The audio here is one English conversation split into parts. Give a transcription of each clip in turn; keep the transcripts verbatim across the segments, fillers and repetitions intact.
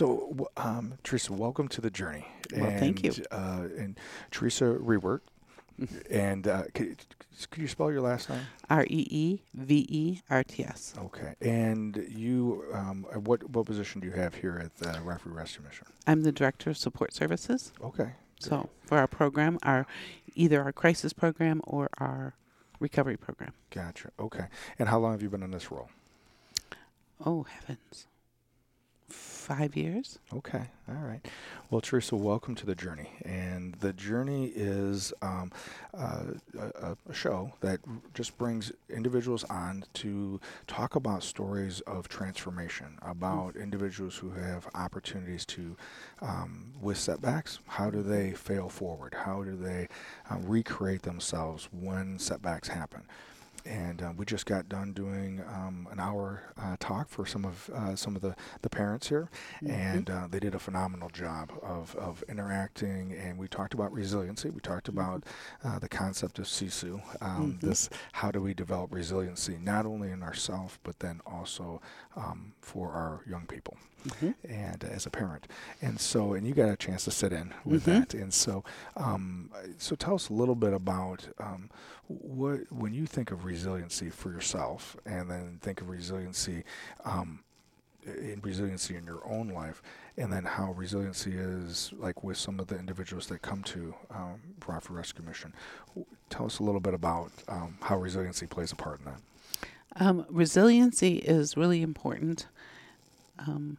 So, um, Teresa, welcome to the journey. Well, and, thank you. Uh, and Teresa Reeverts. And uh, could, could you spell your last name? R E E V E R T S. Okay. And you, um, what what position do you have here at the Rockford Rescue Mission? I'm the Director of Support Services. Okay. So for our program, our either our crisis program or our recovery program. Gotcha. Okay. And how long have you been in this role? Oh, heavens. Five years. Okay. All right. Well, Teresa, welcome to the journey. And the journey is um, uh, a, a show that just brings individuals on to talk about stories of transformation, about mm-hmm. individuals who have opportunities to, um, with setbacks, how do they fail forward? How do they uh, recreate themselves when setbacks happen? And uh, we just got done doing um, an hour uh, talk for some of uh, some of the, the parents here, mm-hmm. and uh, they did a phenomenal job of, of interacting. And we talked about resiliency. We talked about uh, the concept of SISU. Um, mm-hmm. This, how do we develop resiliency not only in ourselves but then also um, for our young people, mm-hmm. and uh, as a parent. And so, and you got a chance to sit in with mm-hmm. that. And so, um, so tell us a little bit about um, what when you think of resiliency for yourself, and then think of resiliency um, in resiliency in your own life, and then how resiliency is like with some of the individuals that come to um, Rockford Rescue Mission. Tell us a little bit about um, how resiliency plays a part in that. Um, resiliency is really important um,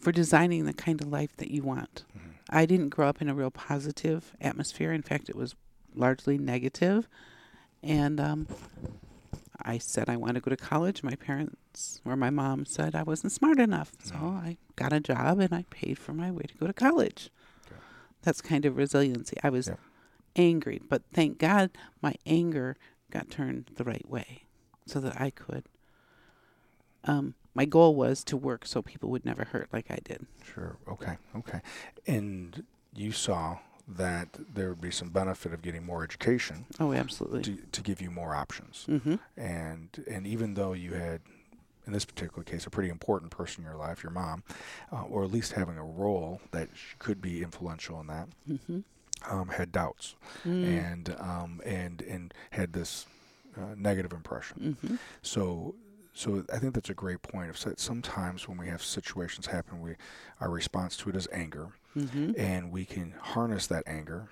for designing the kind of life that you want. Mm-hmm. I didn't grow up in a real positive atmosphere. In fact, it was largely negative. And um, I said I want to go to college. My parents, or my mom, said I wasn't smart enough. So I got a job and I paid for my way to go to college. Okay. That's kind of resiliency. I was yeah. angry, but thank God my anger got turned the right way so that I could. Um, my goal was to work so people would never hurt like I did. Sure. Okay. Okay. And you saw that there would be some benefit of getting more education. Oh, absolutely. To, to give you more options. Mm-hmm. And and even though you had, in this particular case, a pretty important person in your life, your mom, uh, or at least having a role that could be influential in that, mm-hmm. um, had doubts mm. and um, and and had this uh, negative impression. Mm-hmm. So. So I think that's a great point. Sometimes when we have situations happen, we our response to it is anger, mm-hmm. and we can harness that anger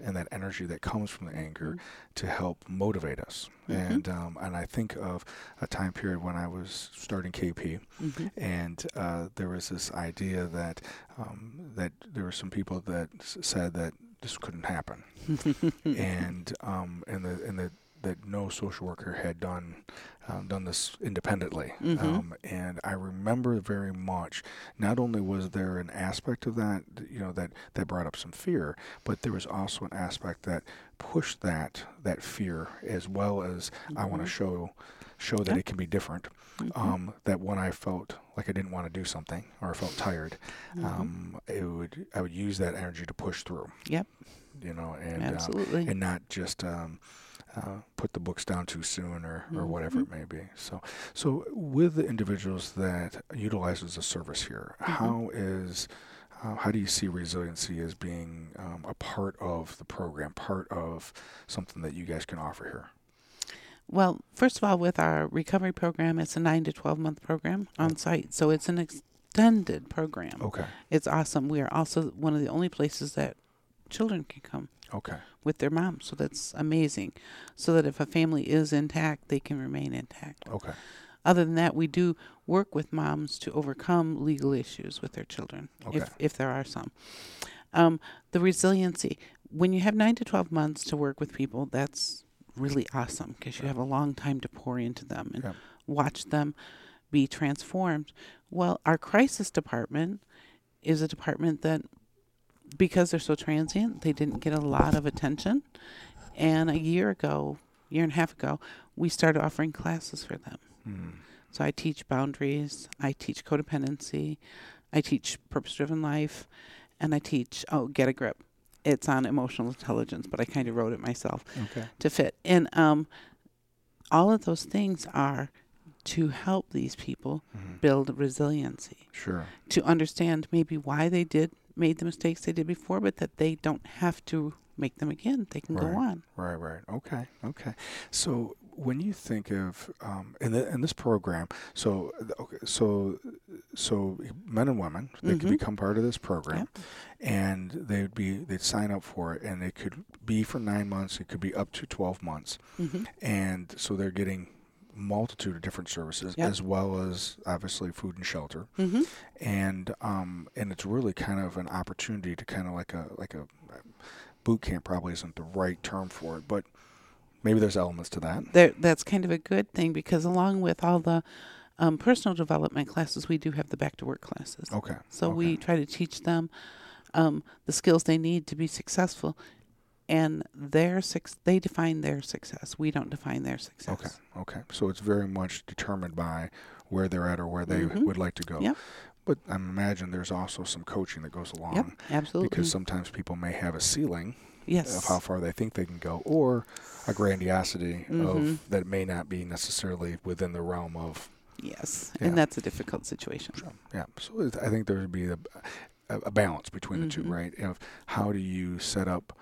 and that energy that comes from the anger mm-hmm. to help motivate us. Mm-hmm. And um, and I think of a time period when I was starting K P, mm-hmm. and uh, there was this idea that um, that there were some people that s- said that this couldn't happen, and um, and the and the. that no social worker had done um, done this independently. Mm-hmm. Um, and I remember very much, not only was there an aspect of that, you know, that, that brought up some fear, but there was also an aspect that pushed that that fear, as well as mm-hmm. I want to show show that yeah. it can be different, mm-hmm. um, that when I felt like I didn't want to do something or I felt tired, mm-hmm. um, it would I would use that energy to push through. Yep. You know, and, Absolutely. Uh, and not just... Um, Uh, put the books down too soon or, or mm-hmm. whatever it may be. So so with the individuals that utilizes the service here, mm-hmm. how is uh, how do you see resiliency as being um, a part of the program, part of something that you guys can offer here? Well, first of all, with our recovery program, it's a nine to twelve month program on site. So it's an extended program. Okay. It's awesome. We are also one of the only places that children can come okay. with their mom. So that's amazing. So that if a family is intact, they can remain intact. Okay. Other than that, we do work with moms to overcome legal issues with their children, okay. if, if there are some. Um, the resiliency. When you have nine to twelve months to work with people, that's really awesome because you have a long time to pour into them and yeah. watch them be transformed. Well, our crisis department is a department that, because they're so transient, they didn't get a lot of attention. And a year ago, year and a half ago, we started offering classes for them. Mm. So I teach boundaries, I teach codependency, I teach purpose-driven life, and I teach, oh, get a grip. It's on emotional intelligence, but I kind of wrote it myself okay. to fit. And um, all of those things are to help these people mm-hmm. build resiliency. Sure. To understand maybe why they did, made the mistakes they did before, but that they don't have to make them again. They can right. go on. Right, right. Okay, okay. So when you think of, um, in, the, in this program, so okay, so so men and women, they mm-hmm. could become part of this program, yep. and they'd be they'd sign up for it, and it could be for nine months. It could be up to twelve months, mm-hmm. and so they're getting multitude of different services, yep. as well as obviously food and shelter, mm-hmm. and um, and it's really kind of an opportunity to kind of like a like a boot camp probably isn't the right term for it, but maybe there's elements to that. There, that's kind of a good thing, because along with all the um, personal development classes, we do have the back to work classes. Okay. So okay. we try to teach them um, the skills they need to be successful. And their six, they define their success. We don't define their success. Okay, okay. So it's very much determined by where they're at or where they mm-hmm. would like to go. Yep. But I imagine there's also some coaching that goes along. Yep, absolutely. Because sometimes people may have a ceiling yes. of how far they think they can go, or a grandiosity mm-hmm. of that may not be necessarily within the realm of. Yes, yeah. and that's a difficult situation. So, yeah, so it, I think there would be a, a balance between mm-hmm. the two, right? Of how do you set up,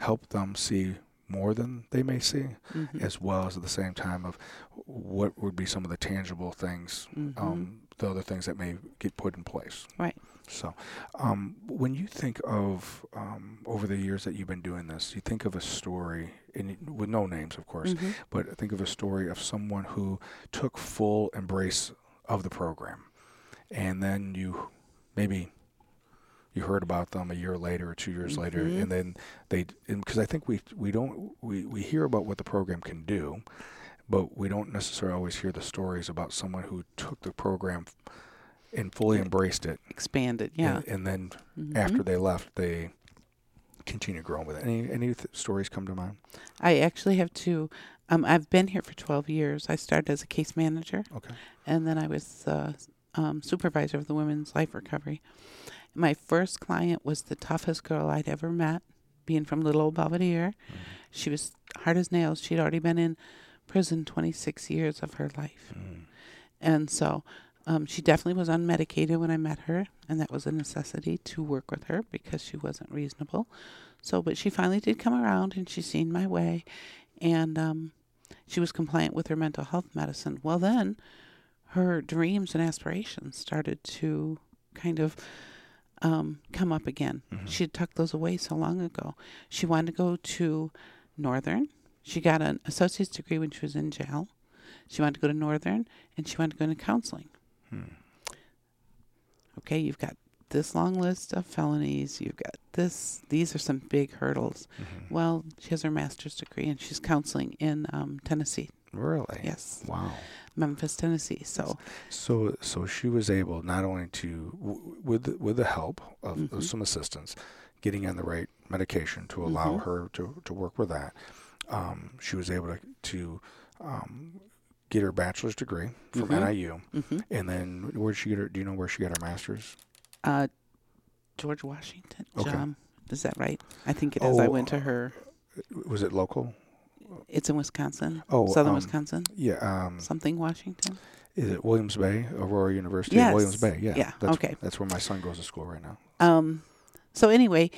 help them see more than they may see, mm-hmm. as well as at the same time of what would be some of the tangible things, mm-hmm. um, the other things that may get put in place. Right. So um, when you think of um, over the years that you've been doing this, you think of a story, and with no names, of course, mm-hmm. but think of a story of someone who took full embrace of the program, and then you maybe... you heard about them a year later or two years mm-hmm. later, and then they, because I think we we don't we, we hear about what the program can do, but we don't necessarily always hear the stories about someone who took the program and fully embraced it, expanded, yeah, and, and then mm-hmm. after they left, they continued growing with it. Any any th- stories come to mind? I actually have two. Um, I've been here for twelve years. I started as a case manager, okay, and then I was uh, um, supervisor of the Women's Life Recovery. My first client was the toughest girl I'd ever met, being from little old Belvedere. Mm-hmm. She was hard as nails. She'd already been in prison twenty-six years of her life. Mm. And so um, she definitely was unmedicated when I met her, and that was a necessity to work with her because she wasn't reasonable. So, but she finally did come around, and she seen my way, and um, she was compliant with her mental health medicine. Well, then her dreams and aspirations started to kind of... Um, come up again. Mm-hmm. She had tucked those away so long ago. She wanted to go to Northern. She got an associate's degree when she was in jail. She wanted to go to Northern, and she wanted to go into counseling. Hmm. Okay, you've got this long list of felonies. You've got this. These are some big hurdles. Mm-hmm. Well, she has her master's degree, and she's counseling in um, Tennessee. Really? Yes. Wow. Memphis, Tennessee. So, so, so she was able not only to, w- with the, with the help of, mm-hmm. of some assistance, getting on the right medication to allow mm-hmm. her to, to work with that. Um, she was able to to um, get her bachelor's degree from mm-hmm. N I U, mm-hmm. and then where she get her? Do you know where she got her master's? Uh, George Washington. Okay. John, is that right? I think it is. Oh, I went to her. Was it local? It's in Wisconsin. Oh, Southern um, Wisconsin. Yeah. Um, Something Washington. Is it Williams Bay, Aurora University? Yes. Williams Bay. Yeah. Yeah. That's, okay. That's where my son goes to school right now. Um. So anyway,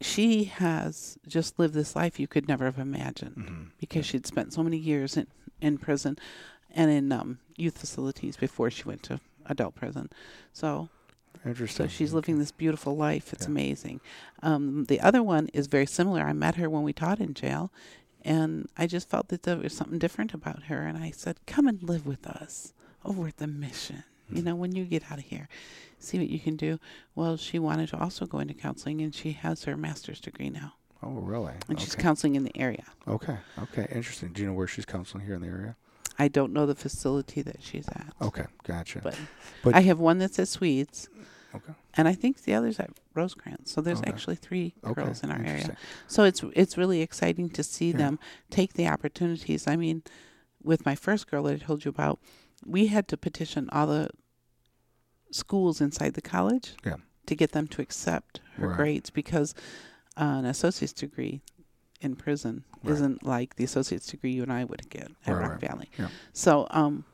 she has just lived this life you could never have imagined mm-hmm. because yeah. she'd spent so many years in, in prison and in um, youth facilities before she went to adult prison. So. Interesting. So she's okay. living this beautiful life. It's yeah. amazing. Um. The other one is very similar. I met her when we taught in jail. And I just felt that there was something different about her. And I said, come and live with us over at the mission. Mm-hmm. You know, when you get out of here, see what you can do. Well, she wanted to also go into counseling, and she has her master's degree now. Oh, really? And okay. she's counseling in the area. Okay. Okay. Interesting. Do you know where she's counseling here in the area? I don't know the facility that she's at. Okay. Gotcha. But, but I have one that's at Swedes. Okay. And I think the other's at Rosecrans. So there's okay. actually three okay. girls in our area. So it's it's really exciting to see yeah. them take the opportunities. I mean, with my first girl that I told you about, we had to petition all the schools inside the college yeah. to get them to accept her right. grades because uh, an associate's degree in prison right. isn't like the associate's degree you and I would get at right, Rock right. Valley. Yeah. So um,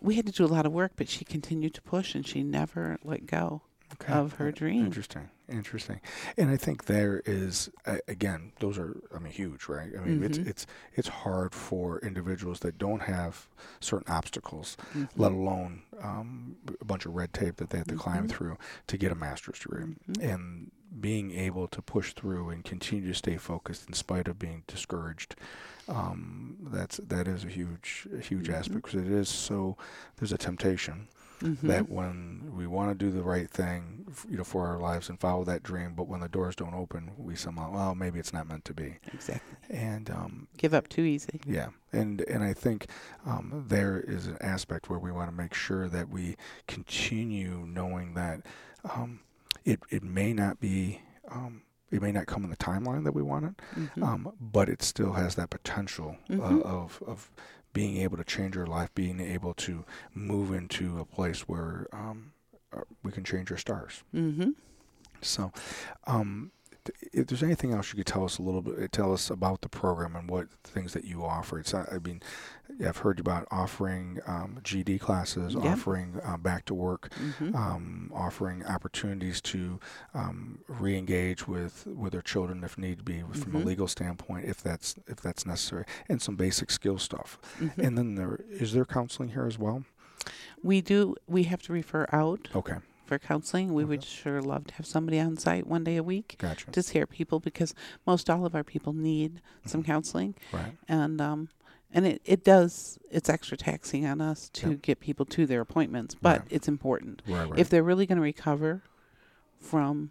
we had to do a lot of work, but she continued to push and she never let go okay. of her dream. Interesting. Interesting. And I think there is, uh, again, those are, I mean, huge, right? I mean, mm-hmm. it's, it's, it's hard for individuals that don't have certain obstacles, mm-hmm. let alone um, a bunch of red tape that they have to mm-hmm. climb through to get a master's degree. Mm-hmm. And being able to push through and continue to stay focused in spite of being discouraged, um, that's, that is a huge, a huge mm-hmm. aspect, because it is so, there's a temptation. Mm-hmm. That when we want to do the right thing, you know, for our lives and follow that dream, but when the doors don't open, we somehow, well, maybe it's not meant to be. Exactly. And um, give up too easy. Yeah, and and I think um, there is an aspect where we want to make sure that we continue knowing that um, it it may not be. Um, It may not come in the timeline that we want it, mm-hmm. um, but it still has that potential mm-hmm. uh, of of being able to change our life, being able to move into a place where um, we can change our stars. Mm-hmm. So, um, th- if there's anything else you could tell us a little bit, tell us about the program and what things that you offer. It's not, I mean, I've heard about offering um, G E D classes, yeah. offering uh, back to work, mm-hmm. um, offering opportunities to um, re-engage with, with their children if need be, mm-hmm. from a legal standpoint, if that's if that's necessary, and some basic skill stuff. Mm-hmm. And then there is there counseling here as well? We do. We have to refer out. Okay. For counseling, we okay. would sure love to have somebody on site one day a week gotcha. To hear people, because most all of our people need mm-hmm. some counseling. Right. And um. And it, it does, it's extra taxing on us to yep. get people to their appointments, but right. it's important. Right, right. If they're really going to recover from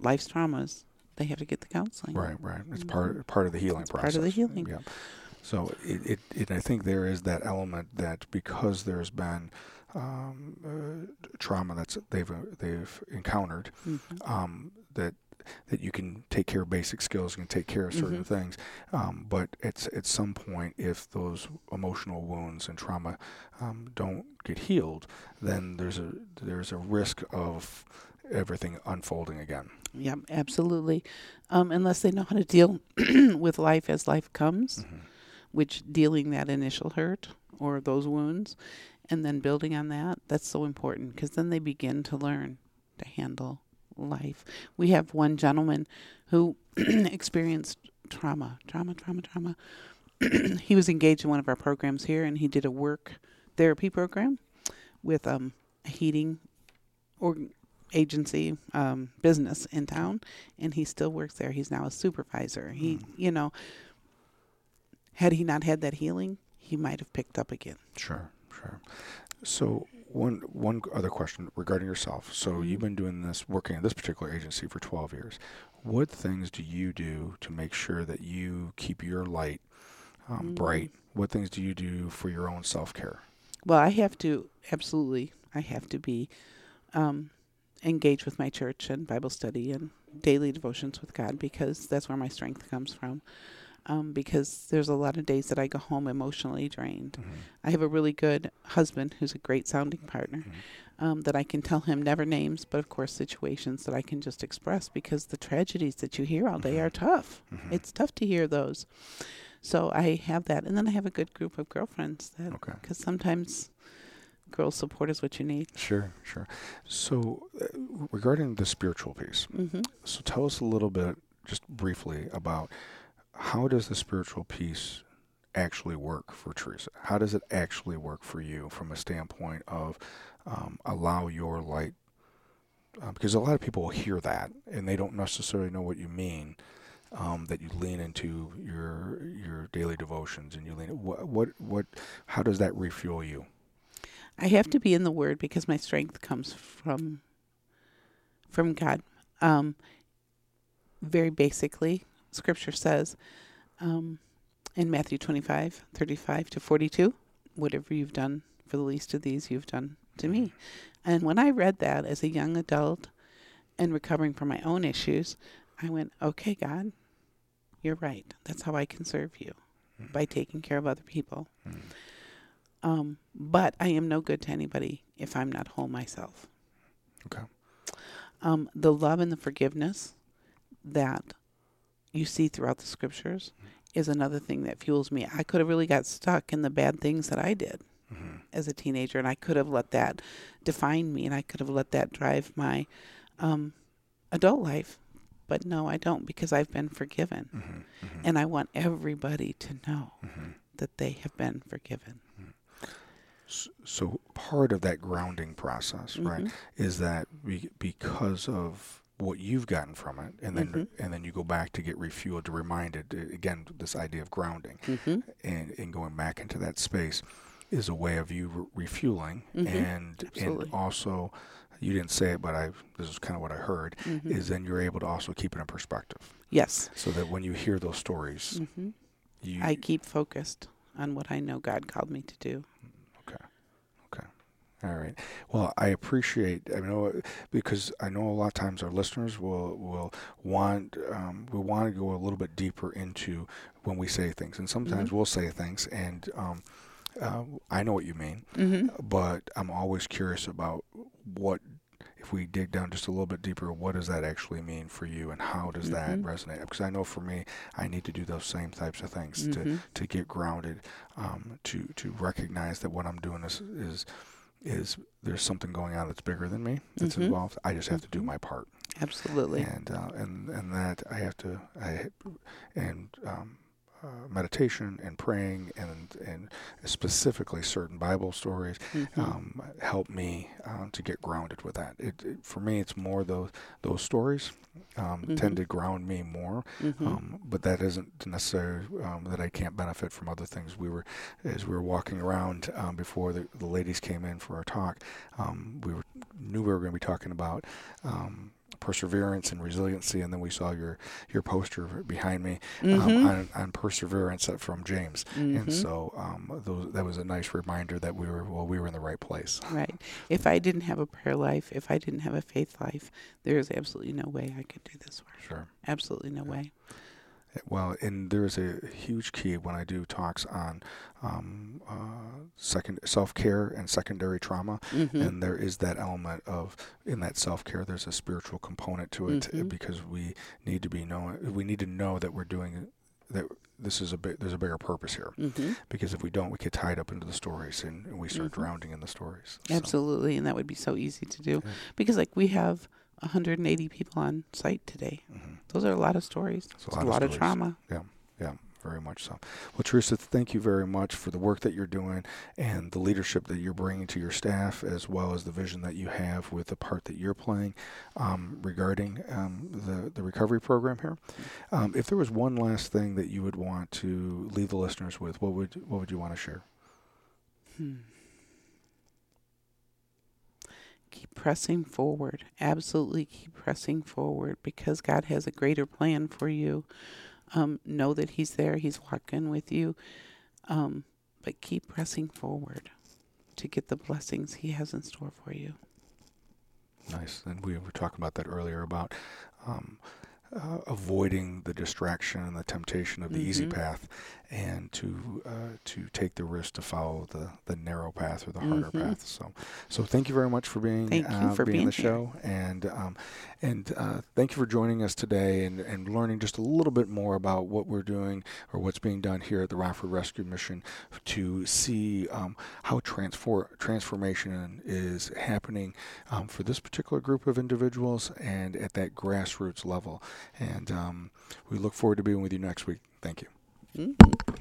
life's traumas, they have to get the counseling. Right, right. It's part, part of the healing it's process. Part of the healing. Yeah. So it, it, it, I think there is that element that because there's been um, uh, trauma that's they've uh, they've encountered, mm-hmm. um, that that you can take care of basic skills, you can take care of certain mm-hmm. things, um, but it's at some point, if those emotional wounds and trauma um, don't get healed, then there's a there's a risk of everything unfolding again. Yeah, absolutely. Um, unless they know how to deal with life as life comes, mm-hmm. which dealing that initial hurt or those wounds, and then building on that, that's so important, because then they begin to learn to handle life. We have one gentleman who experienced trauma, trauma, trauma, trauma. He was engaged in one of our programs here, and he did a work therapy program with um, a heating or agency um, business in town, and he still works there. He's now a supervisor. He, mm. you know, had he not had that healing, he might have picked up again. Sure, sure. So one one other question regarding yourself. So you've been doing this, working at this particular agency for twelve years. What things do you do to make sure that you keep your light um, mm-hmm. bright? What things do you do for your own self-care? Well, I have to, absolutely, I have to be um, engaged with my church and Bible study and daily devotions with God, because that's where my strength comes from. Um, because there's a lot of days that I go home emotionally drained. Mm-hmm. I have a really good husband who's a great sounding partner, mm-hmm. um, that I can tell him never names, but of course situations that I can just express, because the tragedies that you hear all day mm-hmm. are tough. Mm-hmm. It's tough to hear those. So I have that. And then I have a good group of girlfriends that, okay. because sometimes girl support is what you need. Sure, sure. So uh, regarding the spiritual piece, mm-hmm. so tell us a little bit, just briefly, about how does the spiritual piece actually work for Teresa? How does it actually work for you from a standpoint of um, allow your light? Uh, because a lot of people will hear that and they don't necessarily know what you mean, um, that you lean into your your daily devotions and you lean. What, what, what, how does that refuel you? I have to be in the Word, because my strength comes from from God. Um, very basically, Scripture says um, in Matthew twenty-five, thirty-five to forty-two, whatever you've done for the least of these, you've done to me. And when I read that as a young adult and recovering from my own issues, I went, okay, God, you're right. That's how I can serve you, mm-hmm. by taking care of other people. Mm-hmm. Um, but I am no good to anybody if I'm not whole myself. Okay. Um, the love and the forgiveness that you see throughout the Scriptures is another thing that fuels me. I could have really got stuck in the bad things that I did, mm-hmm. as a teenager, and I could have let that define me, and I could have let that drive my um, adult life. But no, I don't, because I've been forgiven. Mm-hmm. Mm-hmm. And I want everybody to know mm-hmm. that they have been forgiven. Mm-hmm. So part of that grounding process, mm-hmm. right, is that be, because of what you've gotten from it, and then mm-hmm. and then you go back to get refueled, to reminded, again, this idea of grounding, mm-hmm. and, and going back into that space is a way of you re- refueling. Mm-hmm. And, and also, you didn't say it, but I this is kind of what I heard, mm-hmm. is then you're able to also keep it in perspective. Yes. So that when you hear those stories, mm-hmm. you I keep focused on what I know God called me to do. All right. Well, I appreciate. I know because I know a lot of times our listeners will will want um, will want to go a little bit deeper into when we say things, and sometimes mm-hmm. we'll say things, and um, uh, I know what you mean, mm-hmm. but I'm always curious about what if we dig down just a little bit deeper. What does that actually mean for you, and how does mm-hmm. that resonate? Because I know for me, I need to do those same types of things mm-hmm. to to get grounded, um, to to recognize that what I'm doing is is is there's something going on that's bigger than me that's mm-hmm. involved. I just have mm-hmm. to do my part. Absolutely. And uh, and and that I have to I and um, uh, meditation and praying and and specifically certain Bible stories mm-hmm. um, help me um, to get grounded with that. It, it for me it's more those those stories um, mm-hmm. tend to ground me more. Mm-hmm. Um, but that isn't necessarily um, that I can't benefit from other things. We were, as we were walking around um, before the, the ladies came in for our talk, um, we were, knew we were going to be talking about um, perseverance and resiliency, and then we saw your your poster behind me mm-hmm. um, on, on perseverance from James. Mm-hmm. And so um, those, that was a nice reminder that we were well, we were in the right place. Right. If I didn't have a prayer life, if I didn't have a faith life, there is absolutely no way I could do this work. Sure. Absolutely no yeah. way. Well, and there's a huge key when I do talks on um, uh, second self-care and secondary trauma, mm-hmm. and there is that element of in that self-care, there's a spiritual component to it mm-hmm. because we need to be knowing, we need to know that we're doing that. This is a bit. There's a bigger purpose here, mm-hmm. because if we don't, we get tied up into the stories, and, and we start mm-hmm. drowning in the stories. So. Absolutely, and that would be so easy to do yeah. because, like, we have one hundred eighty people on site today. Mm-hmm. Those are a lot of stories. It's a lot, it's a lot of, of trauma. Yeah, yeah, very much so. Well, Teresa, thank you very much for the work that you're doing and the leadership that you're bringing to your staff, as well as the vision that you have with the part that you're playing um, regarding um, the, the recovery program here. Um, if there was one last thing that you would want to leave the listeners with, what would what would you want to share? Hmm. Keep pressing forward. Absolutely keep pressing forward, because God has a greater plan for you. Um, know that he's there. He's walking with you. Um, but keep pressing forward to get the blessings he has in store for you. Nice. And we were talking about that earlier about um, uh, avoiding the distraction and the temptation of the mm-hmm. easy path, and to uh, to take the risk to follow the, the narrow path or the harder mm-hmm. path. So, so thank you very much for being thank uh, you for being, being on the here. show, and um, and uh, thank you for joining us today and, and learning just a little bit more about what we're doing or what's being done here at the Rockford Rescue Mission to see um, how transform transformation is happening um, for this particular group of individuals and at that grassroots level. And um, we look forward to being with you next week. Thank you. Mm-hmm.